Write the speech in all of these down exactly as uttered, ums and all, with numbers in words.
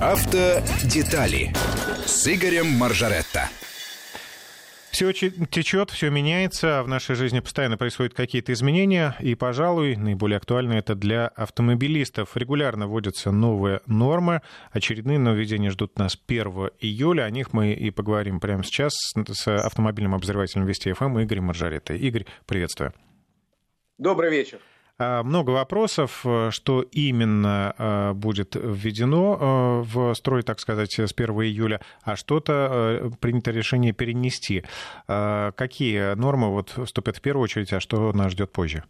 Автодетали с Игорем Моржаретто. Все течет, все меняется, в нашей жизни постоянно происходят какие-то изменения, и, пожалуй, наиболее актуально это для автомобилистов. Регулярно вводятся новые нормы, очередные нововведения ждут нас первого июля, о них мы и поговорим прямо сейчас с автомобильным обозревателем Вести ФМ Игорем Моржаретто. Игорь, приветствую. Добрый вечер. Много вопросов, что именно будет введено в строй, так сказать, с первого июля, а что-то принято решение перенести. Какие нормы вот вступят в первую очередь, а что нас ждет позже?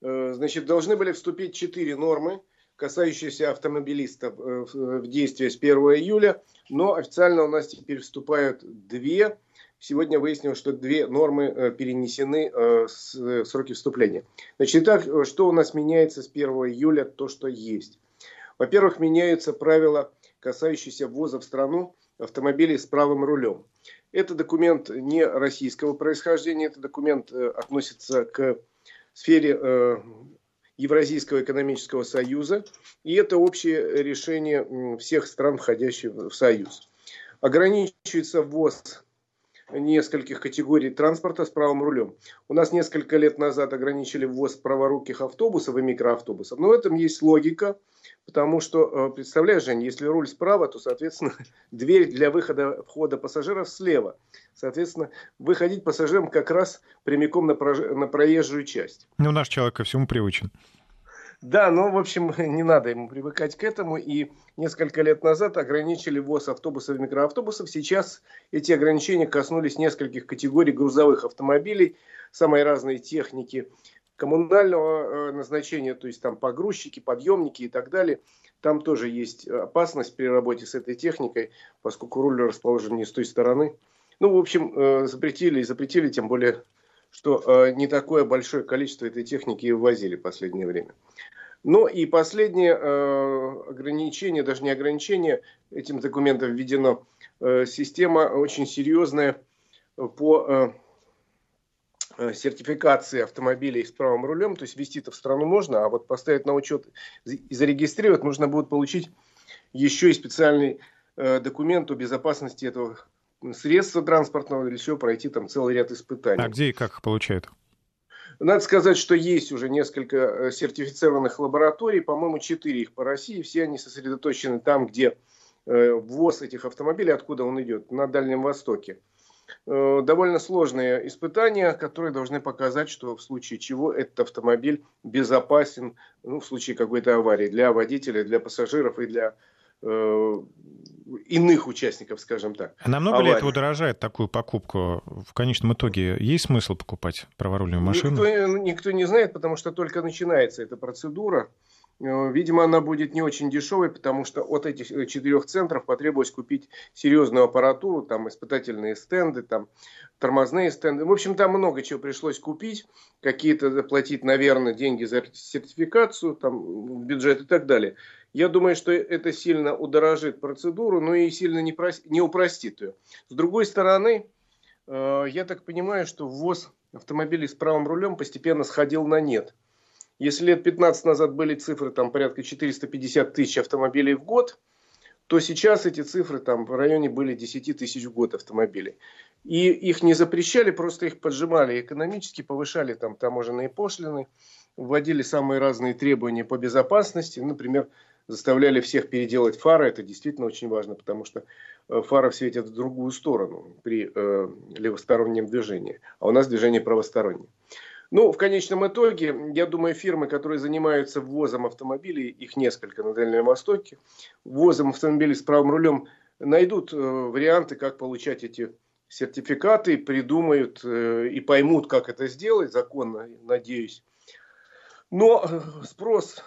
Значит, должны были вступить четыре нормы, касающиеся автомобилистов, в действие с первого июля, но официально у нас теперь вступают две. Сегодня выяснилось, что две нормы перенесены с сроки вступления. Значит, итак, что у нас меняется с первого июля, то, что есть. Во-первых, меняются правила, касающиеся ввоза в страну автомобилей с правым рулем. Это документ не российского происхождения, этот документ относится к сфере Евразийского экономического союза, и это общее решение всех стран, входящих в союз. Ограничивается ввоз нескольких категорий транспорта с правым рулем. У нас несколько лет назад ограничили ввоз праворуких автобусов и микроавтобусов. Но в этом есть логика, потому что, представляешь, Жень, если руль справа, то, соответственно, дверь для выхода входа пассажиров слева. Соответственно, выходить пассажирам как раз прямиком на, прож... на проезжую часть. Ну, наш человек ко всему привычен. Да, но, в общем, не надо ему привыкать к этому. И несколько лет назад ограничили ввоз автобусов и микроавтобусов. Сейчас эти ограничения коснулись нескольких категорий грузовых автомобилей, самой разной техники коммунального назначения, то есть там погрузчики, подъемники и так далее. Там тоже есть опасность при работе с этой техникой, поскольку руль расположен не с той стороны. Ну, в общем, запретили и запретили, тем более, что не такое большое количество этой техники и ввозили в последнее время. Ну и последнее э, ограничение, даже не ограничение, этим документом введено, э, система очень серьезная по э, сертификации автомобилей с правым рулем. То есть ввести-то в страну можно, а вот поставить на учет и зарегистрировать нужно будет получить еще и специальный э, документ о безопасности этого средства транспортного, или еще пройти там целый ряд испытаний. А где и как их получают? Надо сказать, что есть уже несколько сертифицированных лабораторий, по-моему, четыре их по России, все они сосредоточены там, где ввоз этих автомобилей, откуда он идет, на Дальнем Востоке. Довольно сложные испытания, которые должны показать, что в случае чего этот автомобиль безопасен, ну, в случае какой-то аварии, для водителя, для пассажиров и для э, иных участников, скажем так. А намного аварии. ли это удорожает такую покупку? В конечном итоге есть смысл покупать праворульную машину? Никто, никто не знает, потому что только начинается эта процедура. Видимо, она будет не очень дешевой, потому что от этих четырех центров потребовалось купить серьезную аппаратуру, там испытательные стенды, там тормозные стенды. В общем, там много чего пришлось купить, какие-то заплатить, наверное, деньги за сертификацию, там бюджет и так далее. Я думаю, что это сильно удорожит процедуру, но и сильно не, про... не упростит ее. С другой стороны, э, я так понимаю, что ввоз автомобилей с правым рулем постепенно сходил на нет. Если лет пятнадцать назад были цифры там, порядка четыреста пятьдесят тысяч автомобилей в год, то сейчас эти цифры там, в районе были десять тысяч в год автомобилей. И их не запрещали, просто их поджимали экономически, повышали там, таможенные пошлины, вводили самые разные требования по безопасности, например, заставляли всех переделать фары, это действительно очень важно, потому что фары светят в другую сторону при э, левостороннем движении, а у нас движение правостороннее. Ну, в конечном итоге, я думаю, фирмы, которые занимаются ввозом автомобилей, их несколько на Дальнем Востоке, ввозом автомобилей с правым рулем, найдут э, варианты, как получать эти сертификаты, придумают э, и поймут, как это сделать, законно, надеюсь. Но спрос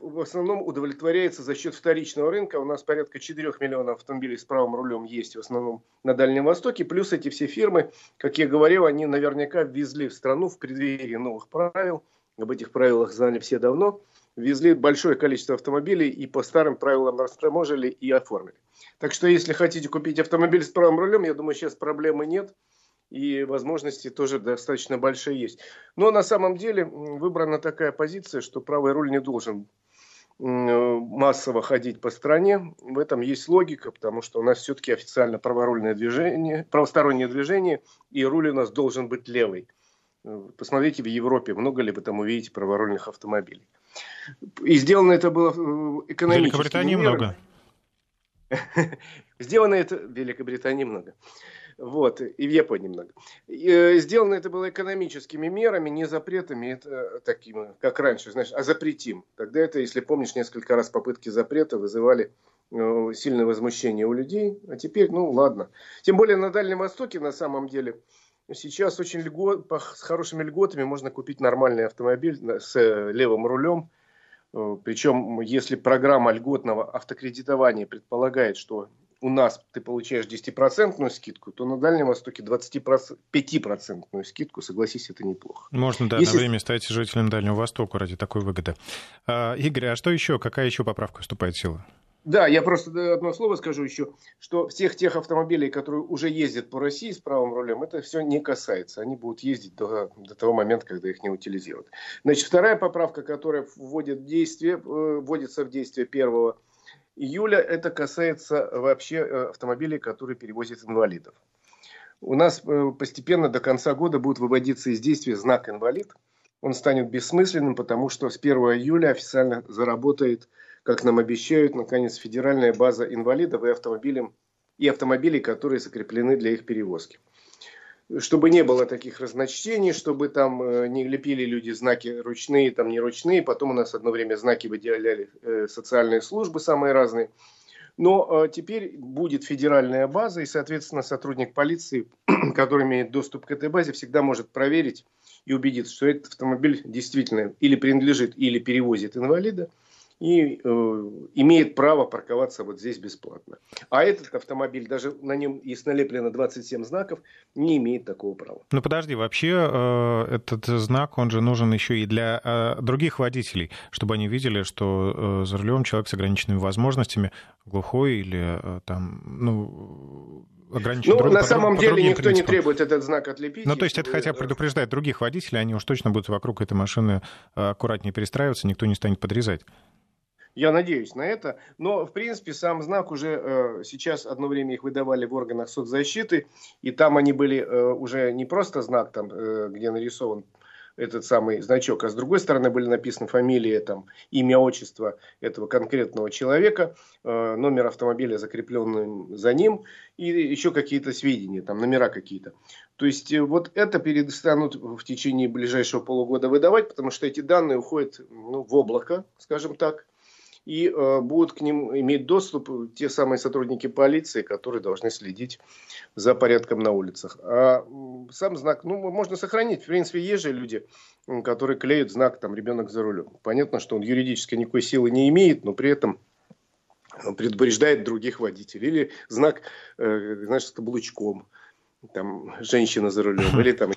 в основном удовлетворяется за счет вторичного рынка. У нас порядка четырех миллионов автомобилей с правым рулем есть в основном на Дальнем Востоке. Плюс эти все фирмы, как я говорил, они наверняка ввезли в страну в преддверии новых правил. Об этих правилах знали все давно. Ввезли большое количество автомобилей и по старым правилам растаможили и оформили. Так что если хотите купить автомобиль с правым рулем, я думаю, сейчас проблемы нет. И возможности тоже достаточно большие есть. Но на самом деле выбрана такая позиция, что правый руль не должен массово ходить по стране. В этом есть логика, потому что у нас все-таки официально праворульное движение, правостороннее движение, и руль у нас должен быть левый. Посмотрите в Европе, много ли вы там увидите праворульных автомобилей. И сделано это было экономически. В Великобритании много. Сделано это... В Великобритании много. Вот, и в Японии много. И сделано это было экономическими мерами, не запретами, это такими, как раньше, знаешь, а запретим. Тогда это, если помнишь, несколько раз попытки запрета вызывали ну, сильное возмущение у людей. А теперь, ну ладно. Тем более на Дальнем Востоке, на самом деле, сейчас очень льгот, с хорошими льготами можно купить нормальный автомобиль с левым рулем. Причем, если программа льготного автокредитования предполагает, что у нас ты получаешь десятипроцентную скидку, то на Дальнем Востоке двадцатипятипроцентную скидку, согласись, это неплохо. Можно, да, Если... на время стать жителем Дальнего Востока ради такой выгоды. А, Игорь, а что еще? Какая еще поправка вступает в силу? Да, я просто одно слово скажу еще, что всех тех автомобилей, которые уже ездят по России с правым рулем, это все не касается. Они будут ездить до, до того момента, когда их не утилизируют. Значит, вторая поправка, которая вводит в действие, вводится в действие первого июля, это касается вообще автомобилей, которые перевозят инвалидов. У нас постепенно до конца года будет выводиться из действия знак «инвалид». Он станет бессмысленным, потому что с первого июля официально заработает, как нам обещают, наконец, федеральная база инвалидов и автомобилей, и автомобилей, которые закреплены для их перевозки. Чтобы не было таких разночтений, чтобы там не лепили люди знаки ручные, там не ручные. Потом у нас одно время знаки выделяли социальные службы самые разные. Но теперь будет федеральная база, и, соответственно, сотрудник полиции, который имеет доступ к этой базе, всегда может проверить и убедиться, что этот автомобиль действительно или принадлежит, или перевозит инвалида. И э, имеет право парковаться вот здесь бесплатно. А этот автомобиль, даже на нем есть налеплено двадцать семь знаков, не имеет такого права. Ну подожди, вообще э, этот знак, он же нужен еще и для э, других водителей, чтобы они видели, что э, за рулем человек с ограниченными возможностями, глухой или э, там, ну... Ну, друг, на самом друг, деле никто принципам. Не требует этот знак отлепить. Ну, то есть это вы... хотя предупреждает других водителей, они уж точно будут вокруг этой машины аккуратнее перестраиваться, никто не станет подрезать. Я надеюсь на это. Но, в принципе, сам знак уже э, сейчас одно время их выдавали в органах соцзащиты, и там они были э, уже не просто знак, там, э, где нарисован этот самый значок, а с другой стороны были написаны фамилии, там, имя, отчество этого конкретного человека, э, номер автомобиля, закрепленный за ним, и еще какие-то сведения, там, номера какие-то. То есть, э, вот это перестанут в течение ближайшего полугода выдавать, потому что эти данные уходят ну, в облако, скажем так, и э, будут к ним иметь доступ те самые сотрудники полиции, которые должны следить за порядком на улицах. А сам знак, ну, можно сохранить. В принципе, есть же люди, которые клеят знак там «ребенок за рулем». Понятно, что он юридически никакой силы не имеет, но при этом предупреждает других водителей. Или знак, э, знаешь, с каблучком, там «женщина за рулем» или там...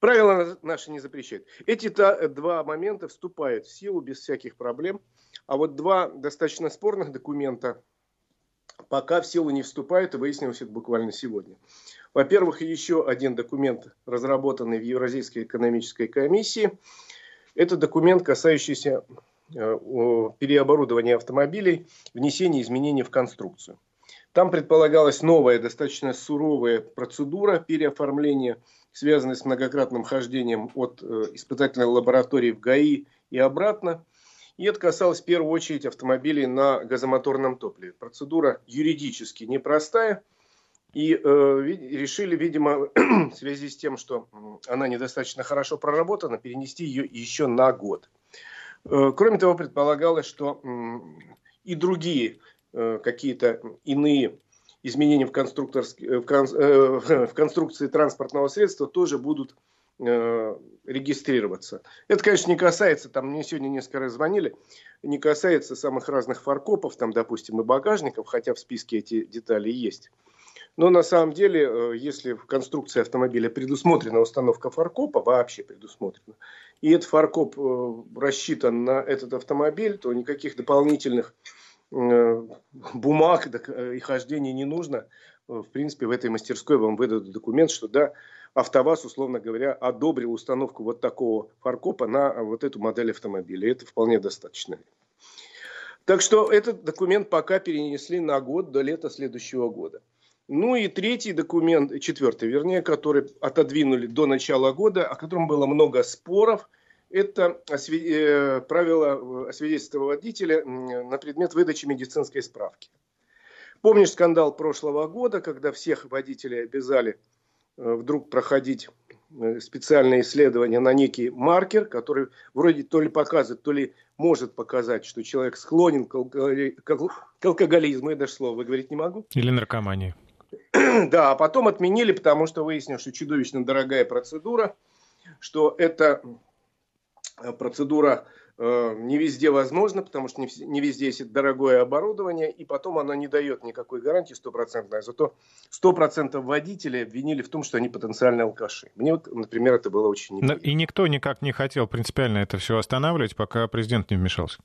Правила наши не запрещают. Эти два момента вступают в силу без всяких проблем. А вот два достаточно спорных документа пока в силу не вступают, и выяснилось это буквально сегодня. Во-первых, еще один документ, разработанный в Евразийской экономической комиссии. Это документ, касающийся переоборудования автомобилей, внесения изменений в конструкцию. Там предполагалась новая, достаточно суровая процедура переоформления, связанная с многократным хождением от испытательной лаборатории в ГАИ и обратно. И это касалось в первую очередь автомобилей на газомоторном топливе. Процедура юридически непростая. И э, решили, видимо, в связи с тем, что она недостаточно хорошо проработана, перенести ее еще на год. Э, кроме того, предполагалось, что э, и другие э, какие-то иные изменения в, в, кон, э, в конструкции транспортного средства тоже будут регистрироваться. Это, конечно, не касается, там мне сегодня несколько раз звонили, не касается самых разных фаркопов, там, допустим, и багажников, хотя в списке эти детали есть. Но на самом деле, если в конструкции автомобиля предусмотрена установка фаркопа, вообще предусмотрена, и этот фаркоп рассчитан на этот автомобиль, то никаких дополнительных бумаг и хождений не нужно. В принципе, в этой мастерской вам выдадут документ, что да, АвтоВАЗ, условно говоря, одобрил установку вот такого фаркопа на вот эту модель автомобиля. Это вполне достаточно. Так что этот документ пока перенесли на год, до лета следующего года. Ну и третий документ, четвертый вернее, который отодвинули до начала года, о котором было много споров, это правила освидетельства водителя на предмет выдачи медицинской справки. Помнишь скандал прошлого года, когда всех водителей обязали вдруг проходить специальное исследование на некий маркер, который вроде то ли показывает, то ли может показать, что человек склонен к, алкоголи... к алкоголизму, я даже слово выговорить не могу. Или наркомании. Да, а потом отменили, потому что выяснилось, что чудовищно дорогая процедура, что эта процедура э, не везде возможна, потому что не, не везде есть дорогое оборудование, и потом она не дает никакой гарантии стопроцентной. Зато сто процентов водителей обвинили в том, что они потенциальные алкаши. Мне, вот, например, это было очень неприятно. И никто никак не хотел принципиально это все останавливать, пока президент не вмешался.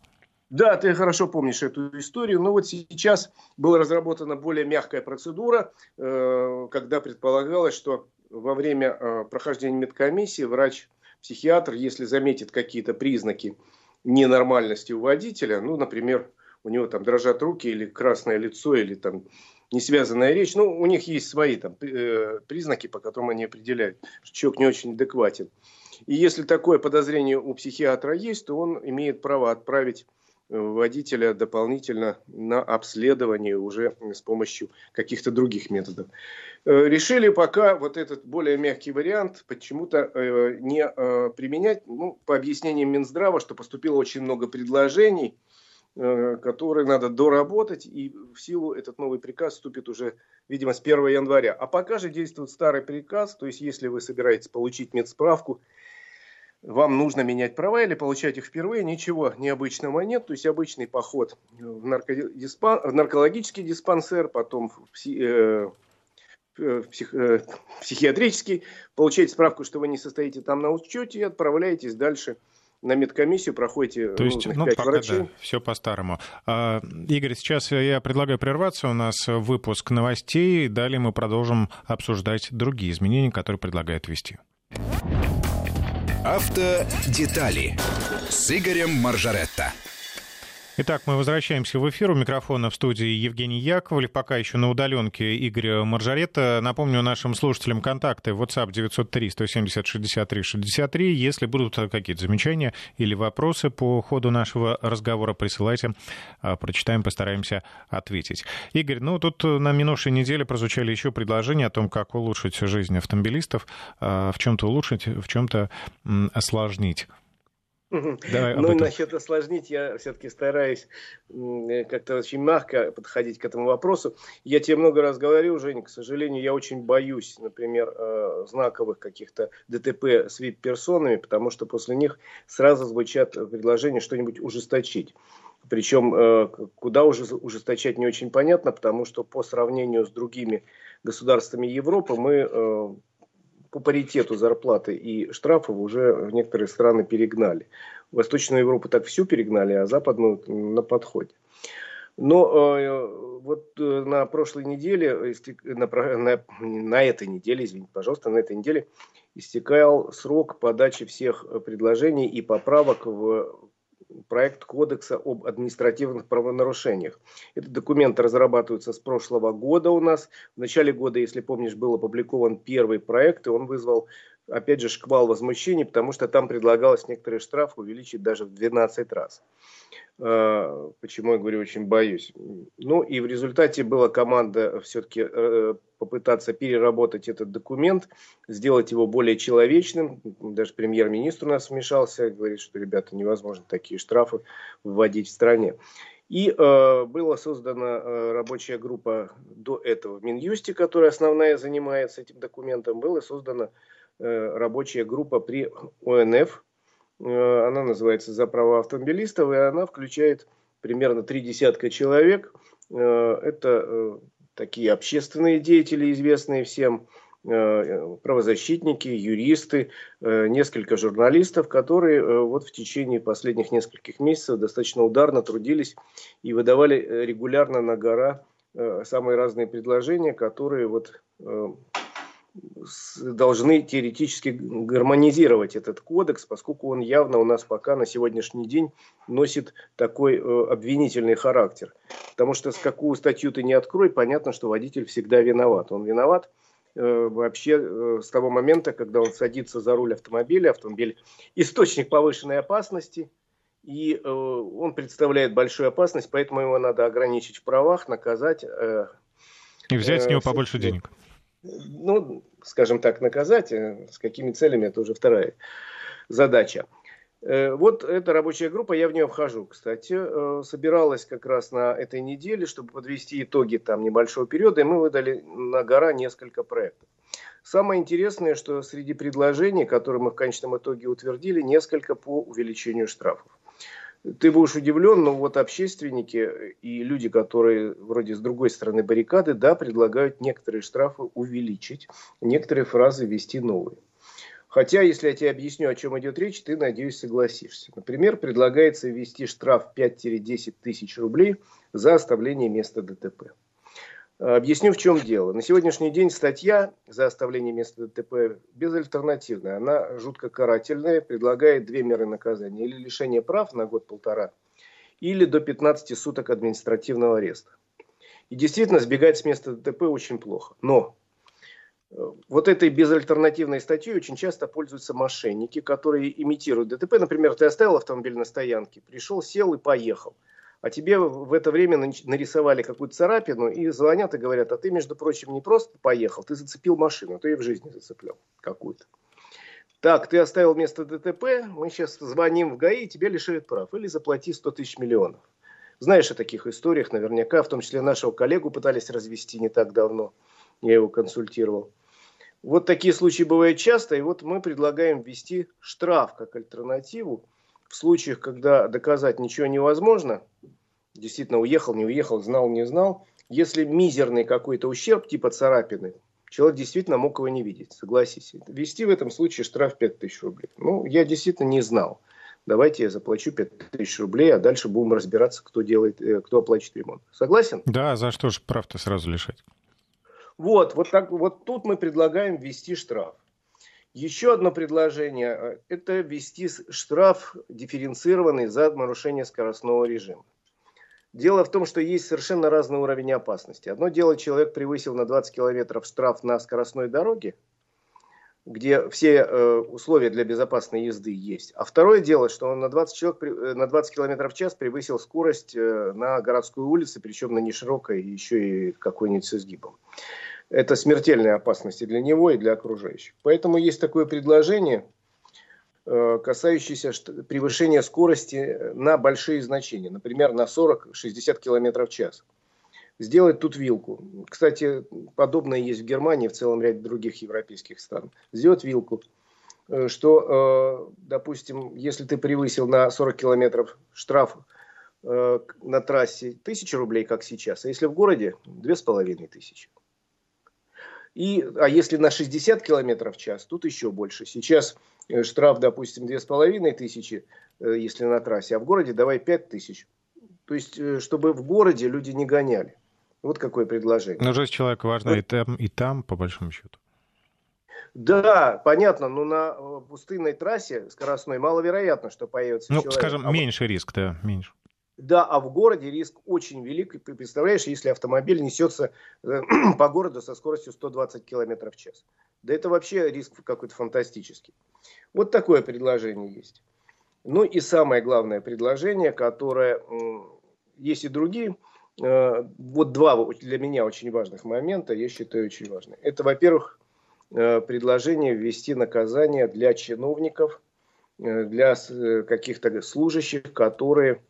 Да, ты хорошо помнишь эту историю. Но вот сейчас была разработана более мягкая процедура, э, когда предполагалось, что во время э, прохождения медкомиссии врач психиатр, если заметит какие-то признаки ненормальности у водителя, ну, например, у него там дрожат руки или красное лицо, или там несвязанная речь, ну, у них есть свои там признаки, по которым они определяют, что человек не очень адекватен. И если такое подозрение у психиатра есть, то он имеет право отправить водителя дополнительно на обследование уже с помощью каких-то других методов. Решили пока вот этот более мягкий вариант почему-то не применять. Ну, по объяснениям Минздрава, что поступило очень много предложений, которые надо доработать, и в силу этот новый приказ вступит уже, видимо, с первого января. А пока же действует старый приказ, то есть если вы собираетесь получить медсправку, вам нужно менять права или получать их впервые, ничего необычного нет. То есть обычный поход в, наркодиспан... в наркологический диспансер, потом в, пси... в псих... психиатрический, получаете справку, что вы не состоите там на учете, и отправляетесь дальше на медкомиссию, проходите пять врачей. То есть, ну, пока да, все по-старому. А, Игорь, сейчас я предлагаю прерваться. У нас выпуск новостей. Далее мы продолжим обсуждать другие изменения, которые предлагают ввести. Автодетали с Игорем Моржаретто. Итак, мы возвращаемся в эфир. У микрофона в студии Евгений Яковлев. Пока еще на удаленке Игорь Моржаретто. Напомню нашим слушателям контакты WhatsApp девять ноль три сто семьдесят шестьдесят три шестьдесят три. Если будут какие-то замечания или вопросы по ходу нашего разговора, присылайте. Прочитаем, постараемся ответить. Игорь, ну тут на минувшей неделе прозвучали еще предложения о том, как улучшить жизнь автомобилистов. В чем-то улучшить, в чем-то осложнить. Давай ну, насчет осложнить, я все-таки стараюсь как-то очень мягко подходить к этому вопросу. Я тебе много раз говорил, Женя, к сожалению, я очень боюсь, например, знаковых каких-то ДТП с ви ай пи-персонами, потому что после них сразу звучат предложения что-нибудь ужесточить. Причем куда уже ужесточать не очень понятно, потому что по сравнению с другими государствами Европы мы... по паритету зарплаты и штрафов уже некоторые страны перегнали. Восточную Европу так всю перегнали, а западную на подходе. Но э, вот на прошлой неделе, на, на, на этой неделе, извините, пожалуйста, на этой неделе истекал срок подачи всех предложений и поправок в проект Кодекса об административных правонарушениях. Этот документ разрабатывается с прошлого года у нас. В начале года, если помнишь, был опубликован первый проект, и он вызвал, опять же, шквал возмущений, потому что там предлагалось некоторые штрафы увеличить даже в двенадцать раз. Почему я говорю, очень боюсь. Ну и в результате была команда все-таки попытаться переработать этот документ, сделать его более человечным. Даже премьер-министр у нас вмешался, говорит, что, ребята, невозможно такие штрафы вводить в стране. И э, была создана э, рабочая группа до этого в Минюсте, которая основная занимается этим документом. Была создана э, рабочая группа при о эн эф. Э, она называется «За права автомобилистов», и она включает примерно три десятка человек. Э, это э, такие общественные деятели, известные всем, э, правозащитники, юристы, э, несколько журналистов, которые э, вот в течение последних нескольких месяцев достаточно ударно трудились и выдавали регулярно на гора э, самые разные предложения, которые вот, э, должны теоретически гармонизировать этот кодекс, поскольку он явно у нас пока на сегодняшний день носит такой э, обвинительный характер. Потому что с какую статью ты не открой, понятно, что водитель всегда виноват. Он виноват э, вообще э, с того момента, когда он садится за руль автомобиля. Автомобиль – источник повышенной опасности, и э, он представляет большую опасность, поэтому его надо ограничить в правах, наказать. Э, и взять э, с него побольше э, денег. Ну, скажем так, наказать, с какими целями, это уже вторая задача. Вот эта рабочая группа, я в нее вхожу, кстати, собиралась как раз на этой неделе, чтобы подвести итоги там небольшого периода, и мы выдали на гора несколько проектов. Самое интересное, что среди предложений, которые мы в конечном итоге утвердили, несколько по увеличению штрафов. Ты будешь удивлен, но вот общественники и люди, которые вроде с другой стороны баррикады, да, предлагают некоторые штрафы увеличить, некоторые фразы ввести новые. Хотя, если я тебе объясню, о чем идет речь, ты, надеюсь, согласишься. Например, предлагается ввести штраф пять-десять тысяч рублей за оставление места ДТП. Объясню, в чем дело. На сегодняшний день статья за оставление места ДТП безальтернативная. Она жутко карательная, предлагает две меры наказания. Или лишение прав на год-полтора, или до пятнадцати суток административного ареста. И действительно, сбегать с места ДТП очень плохо. Но вот этой безальтернативной статьей очень часто пользуются мошенники, которые имитируют ДТП. Например, ты оставил автомобиль на стоянке, пришел, сел и поехал. А тебе в это время нарисовали какую-то царапину и звонят и говорят: а ты, между прочим, не просто поехал, ты зацепил машину, ты ее в жизни зацеплял какую-то. Так, ты оставил место ДТП, мы сейчас звоним в ГАИ, и тебя лишают прав. Или заплати сто тысяч миллионов. Знаешь о таких историях наверняка, в том числе нашего коллегу пытались развести не так давно. Я его консультировал. Вот такие случаи бывают часто, и вот мы предлагаем ввести штраф как альтернативу. В случаях, когда доказать ничего невозможно, действительно уехал, не уехал, знал, не знал, если мизерный какой-то ущерб, типа царапины, человек действительно мог его не видеть, согласись. Ввести в этом случае штраф пять тысяч рублей. Ну, я действительно не знал. Давайте я заплачу пять тысяч рублей, а дальше будем разбираться, кто делает, кто оплачивает ремонт. Согласен? Да, за что же прав-то сразу лишать? Вот, вот, так, вот тут мы предлагаем ввести штраф. Еще одно предложение – это ввести штраф дифференцированный за нарушение скоростного режима. Дело в том, что есть совершенно разный уровень опасности. Одно дело, человек превысил на двадцать километров штраф на скоростной дороге, где все э, условия для безопасной езды есть. А второе дело, что он на двадцать, человек, на двадцать километров в час превысил скорость э, на городской улице, причем на неширокой, еще и какой-нибудь с изгибом. Это смертельная опасность и для него, и для окружающих. Поэтому есть такое предложение, касающееся превышения скорости на большие значения. Например, на сорок-шестьдесят километров в час. Сделать тут вилку. Кстати, подобное есть в Германии и в целом ряде других европейских стран. Сделать вилку, что, допустим, если ты превысил на сорок километров штраф на трассе тысячу рублей, как сейчас, а если в городе две с половиной тысячи. И, а если на шестьдесят километров в час, тут еще больше. Сейчас штраф, допустим, две с половиной тысячи, если на трассе, а в городе давай пять тысяч. То есть, чтобы в городе люди не гоняли. Вот какое предложение. Но жизнь человека важна, да. и, там, и там, по большому счету. Да, понятно, но на пустынной трассе скоростной маловероятно, что появится, ну, человек. Ну, скажем, а меньше риск, да, меньше. Да, а в городе риск очень велик. Представляешь, если автомобиль несется по городу со скоростью сто двадцать километров в час. Да это вообще риск какой-то фантастический. Вот такое предложение есть. Ну и самое главное предложение, которое... Есть и другие. Вот два для меня очень важных момента, я считаю, очень важные. Это, во-первых, предложение ввести наказание для чиновников, для каких-то служащих, которые...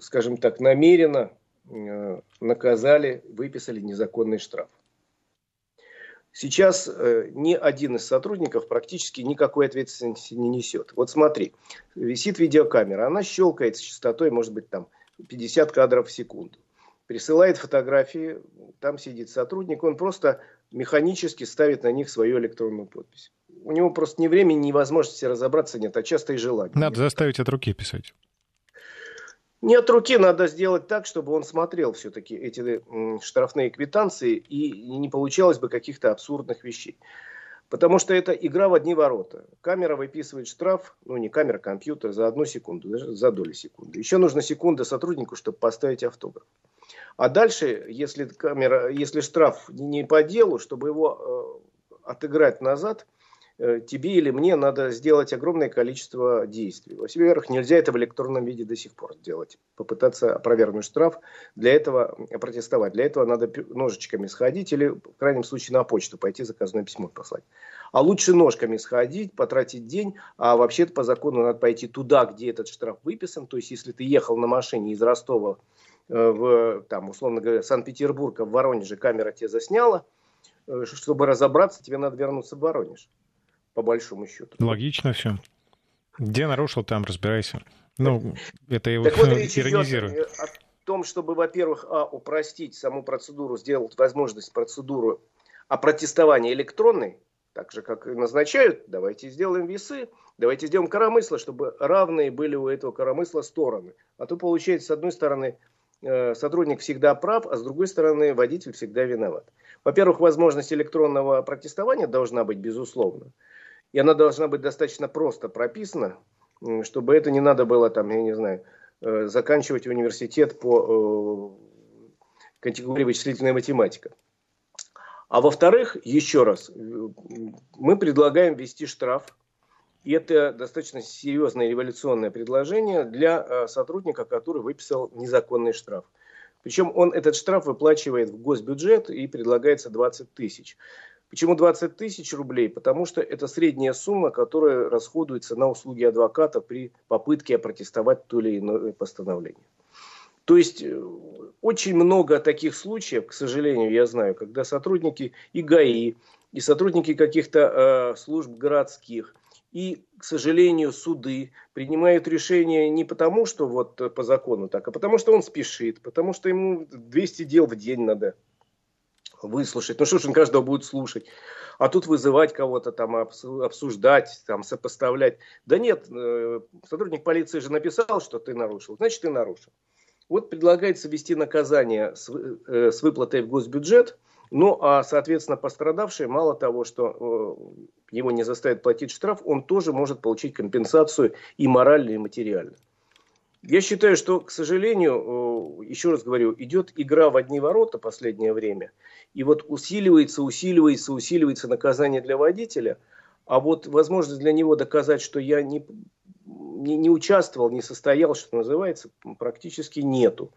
скажем так, намеренно наказали, выписали незаконный штраф. Сейчас ни один из сотрудников практически никакой ответственности не несет. Вот смотри, висит видеокамера, она щелкает с частотой, может быть, там пятьдесят кадров в секунду. Присылает фотографии, там сидит сотрудник, он просто механически ставит на них свою электронную подпись. У него просто ни времени, ни возможности разобраться нет, а часто и желания. Надо заставить от руки писать. Не от руки, надо сделать так, чтобы он смотрел все-таки эти штрафные квитанции, и не получалось бы каких-то абсурдных вещей. Потому что это игра в одни ворота. Камера выписывает штраф, ну не камера, компьютер, за одну секунду, даже за долю секунды. Еще нужна секунда сотруднику, чтобы поставить автограф. А дальше, если, камера, если штраф не по делу, чтобы его э, отыграть назад, э, тебе или мне надо сделать огромное количество действий. Во-первых, нельзя это в электронном виде до сих пор делать. Попытаться опровергнуть штраф, для этого протестовать. Для этого надо ножичками сходить или, в крайнем случае, на почту пойти заказное письмо послать. А лучше ножками сходить, потратить день, а вообще-то по закону надо пойти туда, где этот штраф выписан. То есть, если ты ехал на машине из Ростова, в, там, условно говоря, Санкт-Петербург, в Воронеже камера тебя засняла, чтобы разобраться, тебе надо вернуться в Воронеж, по большому счету. Логично все. Где нарушил, там разбирайся. Ну, это его иронизирует. О том, чтобы, во-первых, а, упростить саму процедуру, сделать возможность процедуру опротестования электронной, так же, как и назначают, давайте сделаем весы, давайте сделаем коромысло, чтобы равные были у этого коромысла стороны. А то получается, с одной стороны, сотрудник всегда прав, а с другой стороны, водитель всегда виноват. Во-первых, возможность электронного протестования должна быть, безусловно. И она должна быть достаточно просто прописана, чтобы это не надо было, там, я не знаю, заканчивать университет по категории вычислительная математика. А во-вторых, еще раз, мы предлагаем ввести штраф. И это достаточно серьезное революционное предложение для сотрудника, который выписал незаконный штраф. Причем он этот штраф выплачивает в госбюджет и предлагается двадцать тысяч. Почему двадцать тысяч рублей? Потому что это средняя сумма, которая расходуется на услуги адвоката при попытке опротестовать то или иное постановление. То есть, очень много таких случаев, к сожалению, я знаю, когда сотрудники и ГАИ, и сотрудники каких-то э, служб городских, и, к сожалению, суды принимают решения не потому, что вот по закону так, а потому что он спешит, потому что ему двести дел в день надо выслушать. Ну что ж, он каждого будет слушать. А тут вызывать кого-то, там, обсуждать, там, сопоставлять. Да нет, э, сотрудник полиции же написал, что ты нарушил, значит, ты нарушил. Вот предлагается ввести наказание с, э, с выплатой в госбюджет, ну а, соответственно, пострадавший, мало того, что э, его не заставят платить штраф, он тоже может получить компенсацию и морально, и материально. Я считаю, что, к сожалению, э, еще раз говорю, идет игра в одни ворота в последнее время, и вот усиливается, усиливается, усиливается наказание для водителя, а вот возможность для него доказать, что я не... Не, не участвовал, не состоял, что называется, практически нету.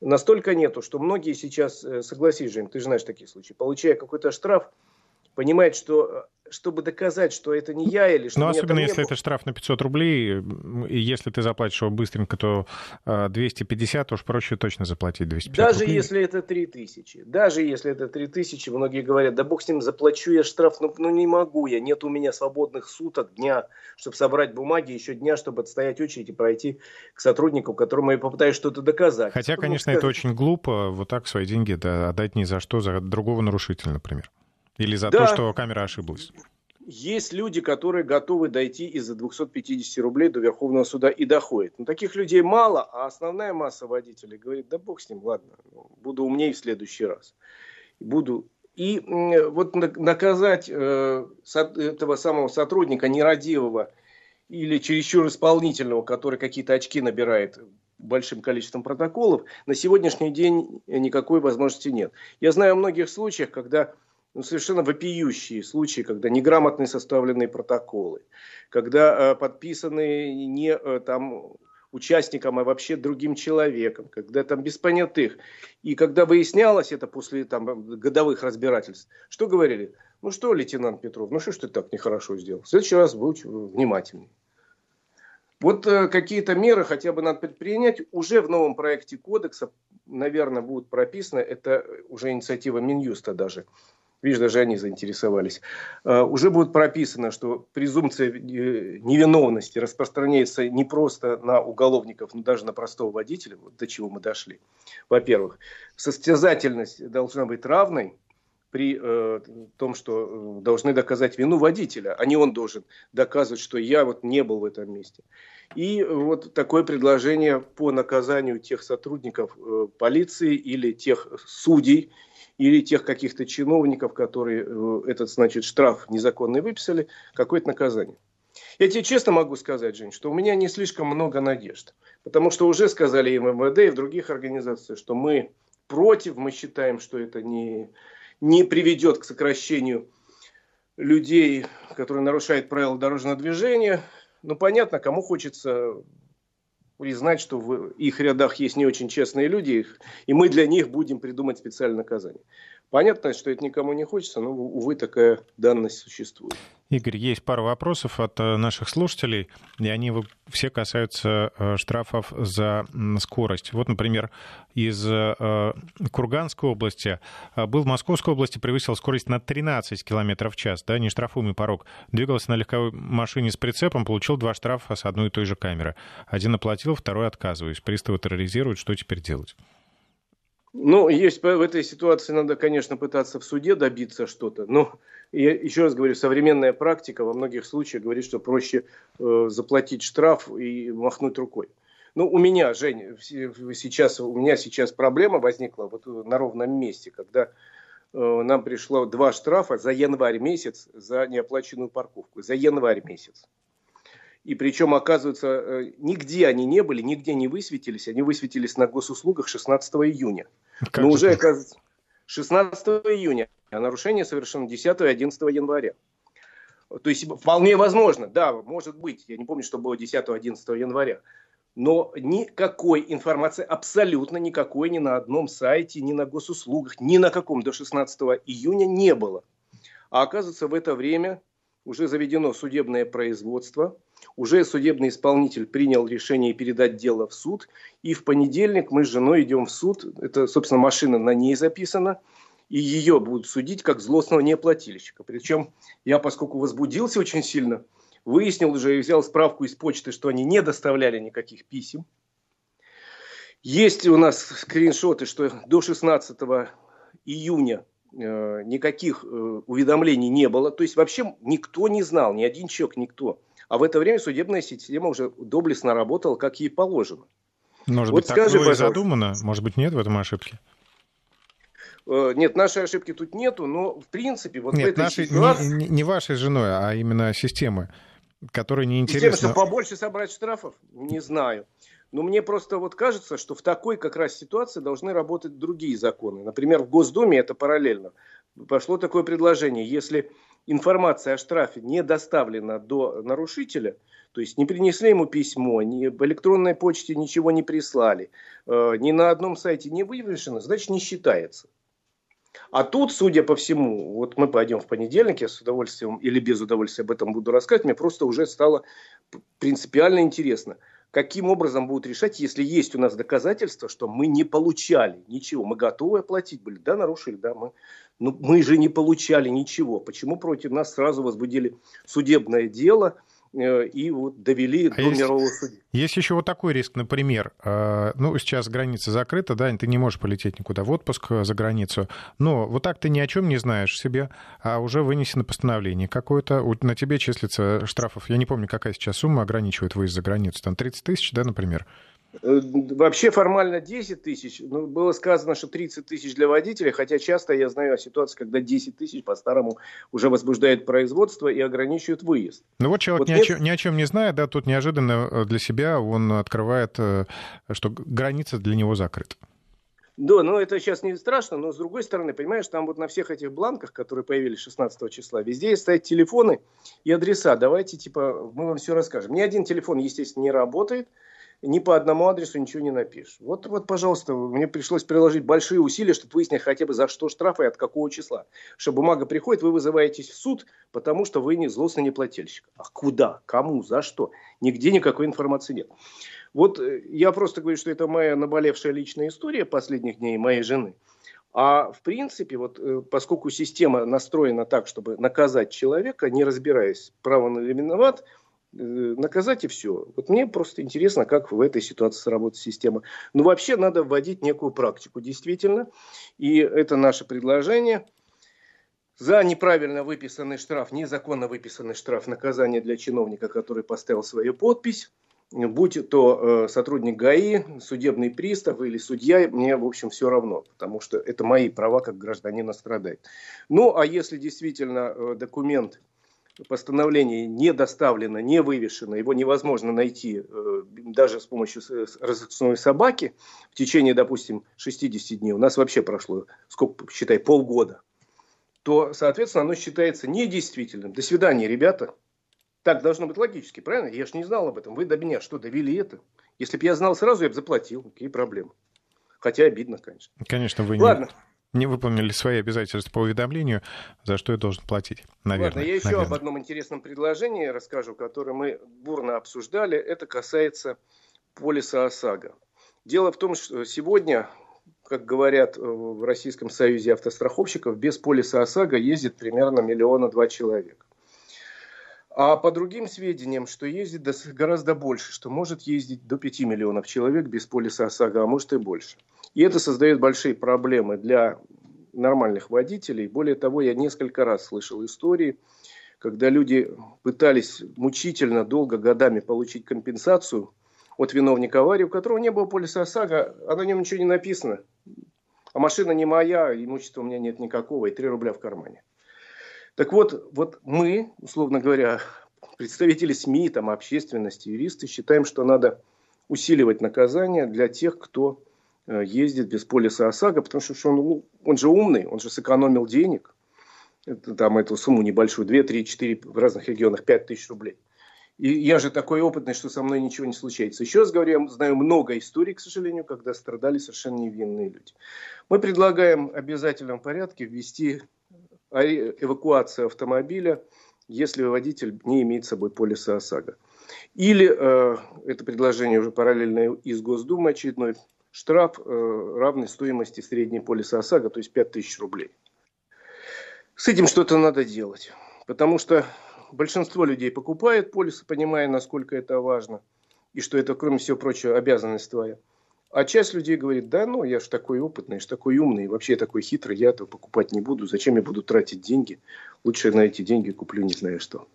Настолько нету, что многие сейчас, согласись, Жень, ты же знаешь такие случаи, получая какой-то штраф, понимают, что чтобы доказать, что это не я или что... Ну, особенно если это штраф на пятьсот рублей, и если ты заплатишь его быстренько, то двести пятьдесят, уж проще точно заплатить двести пятьдесят даже рублей. Если это три тысячи. Даже если это три тысячи, многие говорят, да бог с ним, заплачу я штраф, ну, ну не могу я, нет у меня свободных суток, дня, чтобы собрать бумаги, еще дня, чтобы отстоять очередь и пройти к сотруднику, которому я попытаюсь что-то доказать. Хотя, что конечно, это очень глупо, вот так свои деньги да, отдать ни за что, за другого нарушителя, например. Или за да, то, что камера ошиблась? Есть люди, которые готовы дойти из-за двухсот пятидесяти рублей до Верховного суда и доходят. Но таких людей мало, а основная масса водителей говорит, да бог с ним, ладно, буду умнее в следующий раз. Буду. И вот наказать этого самого сотрудника нерадивого или чересчур исполнительного, который какие-то очки набирает большим количеством протоколов, на сегодняшний день никакой возможности нет. Я знаю о многих случаях, когда... Ну, совершенно вопиющие случаи, когда неграмотно составленные протоколы, когда э, подписаны не э, там, участником, а вообще другим человеком, когда там без понятых. И когда выяснялось это после там, годовых разбирательств, что говорили? Ну что, лейтенант Петров, ну что ж ты так нехорошо сделал? В следующий раз будь внимательнее. Вот э, какие-то меры хотя бы надо предпринять. Уже в новом проекте кодекса, наверное, будут прописаны, это уже инициатива Минюста даже, видишь, даже они заинтересовались. Уже будет прописано, что презумпция невиновности распространяется не просто на уголовников, но даже на простого водителя, вот до чего мы дошли. Во-первых, состязательность должна быть равной. при э, том, что должны доказать вину водителя, а не он должен доказывать, что я вот не был в этом месте. И вот такое предложение по наказанию тех сотрудников э, полиции или тех судей, или тех каких-то чиновников, которые э, этот, значит, штраф незаконный выписали, какое-то наказание. Я тебе честно могу сказать, Жень, что у меня не слишком много надежд. Потому что уже сказали и в эм вэ дэ, и в других организациях, что мы против, мы считаем, что это не, не приведет к сокращению людей, которые нарушают правила дорожного движения. Ну, понятно, кому хочется признать, что в их рядах есть не очень честные люди, и мы для них будем придумать специальное наказание. Понятно, что это никому не хочется, но, увы, такая данность существует. Игорь, есть пара вопросов от наших слушателей, и они все касаются штрафов за скорость. Вот, например, из Курганской области. Был в Московской области, превысил скорость на тринадцать километров в час, да, нештрафуемый порог. Двигался на легковой машине с прицепом, получил два штрафа с одной и той же камеры. Один оплатил, второй отказываюсь. Приставы терроризируют, что теперь делать? Ну, есть, в этой ситуации надо, конечно, пытаться в суде добиться что-то, но, я еще раз говорю, современная практика во многих случаях говорит, что проще э, заплатить штраф и махнуть рукой. Ну, у меня, Жень, сейчас, у меня сейчас проблема возникла вот на ровном месте, когда э, нам пришло два штрафа за январь месяц за неоплаченную парковку, за январь месяц. И причем, оказывается, нигде они не были, нигде не высветились. Они высветились на госуслугах шестнадцатого июня. Как Но уже, оказывается, шестнадцатого июня, а нарушение совершено десятого и одиннадцатого января. То есть, вполне возможно, да, может быть, я не помню, что было десятого и одиннадцатого января. Но никакой информации, абсолютно никакой, ни на одном сайте, ни на госуслугах, ни на каком до шестнадцатого июня не было. А оказывается, в это время уже заведено судебное производство. Уже судебный исполнитель принял решение передать дело в суд. И в понедельник мы с женой идем в суд. Это, собственно, машина на ней записана. И ее будут судить как злостного неоплательщика. Причем я, поскольку возбудился очень сильно, выяснил уже и взял справку из почты, что они не доставляли никаких писем. Есть у нас скриншоты, что до шестнадцатого июня э, никаких э, уведомлений не было. То есть вообще никто не знал, ни один человек, никто. А в это время судебная система уже доблестно работала, как ей положено. Может вот быть, так скажи, было и задумано? Может быть, нет в этом ошибки? Нет, нашей ошибки тут нету, но в принципе... вот Нет, в этой нашей, ситуации... не, не вашей женой, а именно системы, которой неинтересно... Система, чтобы побольше собрать штрафов? Не знаю. Но мне просто вот кажется, что в такой как раз ситуации должны работать другие законы. Например, в Госдуме это параллельно. Пошло такое предложение, если... информация о штрафе не доставлена до нарушителя, то есть не принесли ему письмо, ни по электронной почте ничего не прислали, э, ни на одном сайте не вывешено, значит, не считается. А тут, судя по всему, вот мы пойдем в понедельник, я с удовольствием или без удовольствия об этом буду рассказывать, мне просто уже стало принципиально интересно, каким образом будут решать, если есть у нас доказательства, что мы не получали ничего. Мы готовы оплатить были. Да, нарушили, да, мы. Но мы же не получали ничего. Почему против нас сразу возбудили судебное дело э, и вот довели а до есть, мирового суда? Есть еще вот такой риск, например. Э, ну, сейчас граница закрыта, да, ты не можешь полететь никуда в отпуск за границу. Но вот так ты ни о чем не знаешь себе, а уже вынесено постановление какое-то. На тебе числится штрафов. Я не помню, какая сейчас сумма ограничивает выезд за границу. Там тридцать тысяч, да, например? Вообще формально десять тысяч, ну, было сказано, что тридцать тысяч для водителя, хотя часто я знаю о ситуации, когда десять тысяч по-старому уже возбуждает производство и ограничивают выезд. Ну вот человек вот ни, это... о чем, ни о чем не знает, да, тут неожиданно для себя он открывает, что граница для него закрыта. Да, ну это сейчас не страшно, но с другой стороны, понимаешь, там вот на всех этих бланках, которые появились шестнадцатого числа, везде стоят телефоны и адреса, давайте типа мы вам все расскажем. Ни один телефон, естественно, не работает. Ни по одному адресу ничего не напишешь. Вот, вот, пожалуйста, мне пришлось приложить большие усилия, чтобы выяснить хотя бы за что штраф и от какого числа. Что бумага приходит, вы вызываетесь в суд, потому что вы не злостный неплательщик. А куда? Кому? За что? Нигде никакой информации нет. Вот я просто говорю, что это моя наболевшая личная история последних дней моей жены. А в принципе, вот, поскольку система настроена так, чтобы наказать человека, не разбираясь, прав он или виноват, наказать и все. Вот мне просто интересно, как в этой ситуации сработает система. Но вообще надо вводить некую практику, действительно. И это наше предложение. За неправильно выписанный штраф, незаконно выписанный штраф, наказание для чиновника, который поставил свою подпись, будь то э, сотрудник ГАИ, судебный пристав или судья, мне, в общем, все равно, потому что это мои права как гражданина страдают. Ну, а если действительно э, документ, постановление не доставлено, не вывешено, его невозможно найти э, даже с помощью разыскной собаки в течение, допустим, шестидесяти дней, у нас вообще прошло, сколько, считай, полгода, то, соответственно, оно считается недействительным. До свидания, ребята. Так должно быть логически, правильно? Я же не знал об этом. Вы до меня что, довели это? Если бы я знал сразу, я бы заплатил. Какие проблемы? Хотя обидно, конечно. Конечно, вы не, не выполнили свои обязательства по уведомлению, за что я должен платить, наверное. Ладно, я еще наверное. об одном интересном предложении расскажу, которое мы бурно обсуждали. Это касается полиса ОСАГО. Дело в том, что сегодня, как говорят в Российском союзе автостраховщиков, без полиса ОСАГО ездит примерно миллиона два человека. А по другим сведениям, что ездит гораздо больше, что может ездить до пяти миллионов человек без полиса ОСАГО, а может и больше. И это создает большие проблемы для нормальных водителей. Более того, я несколько раз слышал истории, когда люди пытались мучительно, долго, годами получить компенсацию от виновника аварии, у которого не было полиса ОСАГО, а на нем ничего не написано. А машина не моя, имущества у меня нет никакого, и три рубля в кармане. Так вот, вот мы, условно говоря, представители СМИ, там, общественности, юристы, считаем, что надо усиливать наказание для тех, кто ездит без полиса ОСАГО, потому что он, он же умный, он же сэкономил денег, это, там, эту сумму небольшую, две, три, четыре, в разных регионах пять тысяч рублей. И я же такой опытный, что со мной ничего не случается. Еще раз говорю, я знаю много историй, к сожалению, когда страдали совершенно невинные люди. Мы предлагаем в обязательном порядке ввести эвакуация автомобиля, если водитель не имеет с собой полиса ОСАГО. Или, э, это предложение уже параллельно из Госдумы, очередной штраф э, равный стоимости средней полиса ОСАГО, то есть пять тысяч рублей. С этим что-то надо делать, потому что большинство людей покупает полисы, понимая, насколько это важно, и что это, кроме всего прочего, обязанность твоя. А часть людей говорит, да, ну, я же такой опытный, я же такой умный, вообще такой хитрый, я этого покупать не буду, зачем я буду тратить деньги, лучше на эти деньги куплю не знаю что.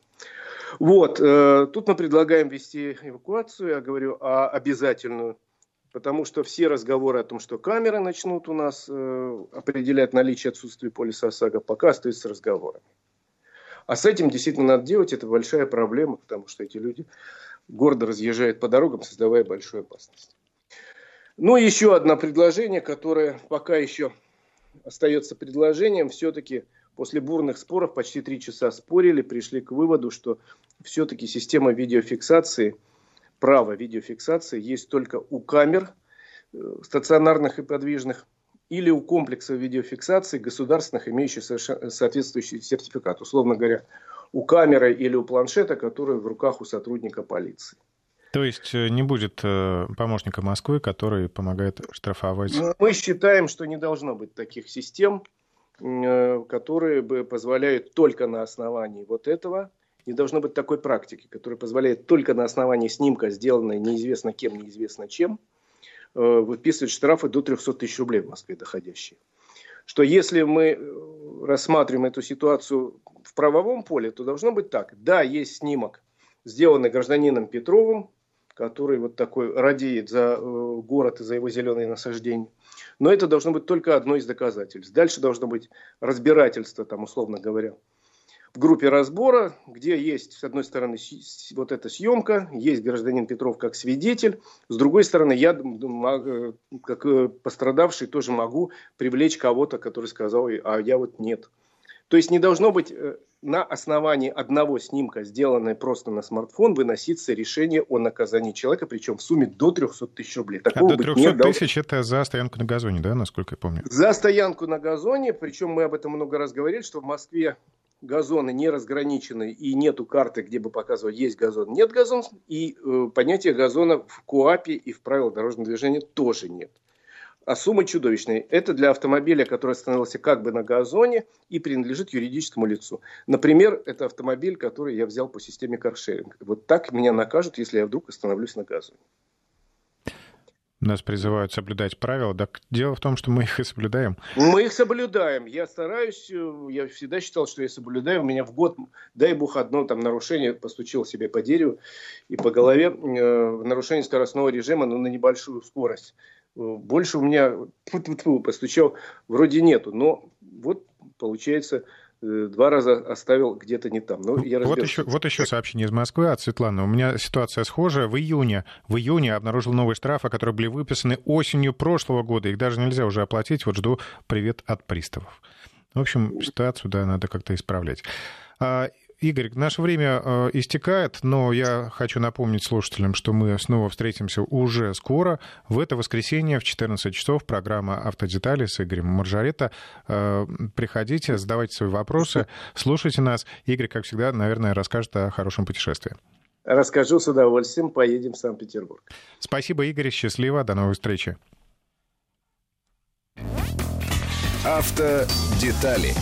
Вот, э, тут мы предлагаем ввести эвакуацию, я говорю, а обязательную, потому что все разговоры о том, что камеры начнут у нас э, определять наличие отсутствия полиса ОСАГО, пока остаются разговорами. А с этим действительно надо делать, это большая проблема, потому что эти люди гордо разъезжают по дорогам, создавая большую опасность. Ну, еще одно предложение, которое пока еще остается предложением. Все-таки после бурных споров, почти три часа спорили, пришли к выводу, что все-таки система видеофиксации, право видеофиксации есть только у камер стационарных и подвижных или у комплексов видеофиксации государственных, имеющих соответствующий сертификат. Условно говоря, у камеры или у планшета, который в руках у сотрудника полиции. То есть не будет помощника Москвы, который помогает штрафовать? Мы считаем, что не должно быть таких систем, которые бы позволяют только на основании вот этого. Не должно быть такой практики, которая позволяет только на основании снимка, сделанной неизвестно кем, неизвестно чем, выписывать штрафы до трехсот тысяч рублей в Москве доходящие. Что если мы рассматриваем эту ситуацию в правовом поле, то должно быть так. Да, есть снимок, сделанный гражданином Петровым, который вот такой радеет за город и за его зеленые насаждения. Но это должно быть только одно из доказательств. Дальше должно быть разбирательство, там, условно говоря, в группе разбора, где есть, с одной стороны, вот эта съемка, есть гражданин Петров как свидетель, с другой стороны, я, как пострадавший, тоже могу привлечь кого-то, который сказал, а я вот нет. То есть не должно быть на основании одного снимка, сделанного просто на смартфон, выносится решение о наказании человека, причем в сумме до трехсот тысяч рублей. Такого а до трехсот тысяч дал... это за стоянку на газоне, да, насколько я помню? За стоянку на газоне, причем мы об этом много раз говорили, что в Москве газоны не разграничены и нету карты, где бы показывал, есть газон, нет газон, и э, понятия газона в КоАПе и в правилах дорожного движения тоже нет. А сумма чудовищная. Это для автомобиля, который остановился как бы на газоне и принадлежит юридическому лицу. Например, это автомобиль, который я взял по системе каршеринг. Вот так меня накажут, если я вдруг остановлюсь на газоне. Нас призывают соблюдать правила. Так дело в том, что мы их и соблюдаем. Мы их соблюдаем. Я стараюсь, я всегда считал, что я соблюдаю. У меня в год, дай бог, одно там нарушение, постучил себе по дереву и по голове, э, нарушение скоростного режима, но на небольшую скорость. Больше у меня постучал вроде нету, но вот получается... Два раза оставил где-то не там. Но я вот, еще, вот еще сообщение из Москвы от Светланы. У меня ситуация схожая. В июне, в июне обнаружил новые штрафы, которые были выписаны осенью прошлого года. Их даже нельзя уже оплатить. Вот жду привет от приставов. В общем, ситуацию, да, надо как-то исправлять. Игорь, наше время истекает, но я хочу напомнить слушателям, что мы снова встретимся уже скоро. В это воскресенье в четырнадцать часов программа «Автодетали» с Игорем Моржаретто. Приходите, задавайте свои вопросы, слушайте нас. Игорь, как всегда, наверное, расскажет о хорошем путешествии. Расскажу с удовольствием. Поедем в Санкт-Петербург. Спасибо, Игорь. Счастливо. До новой встречи. «Автодетали».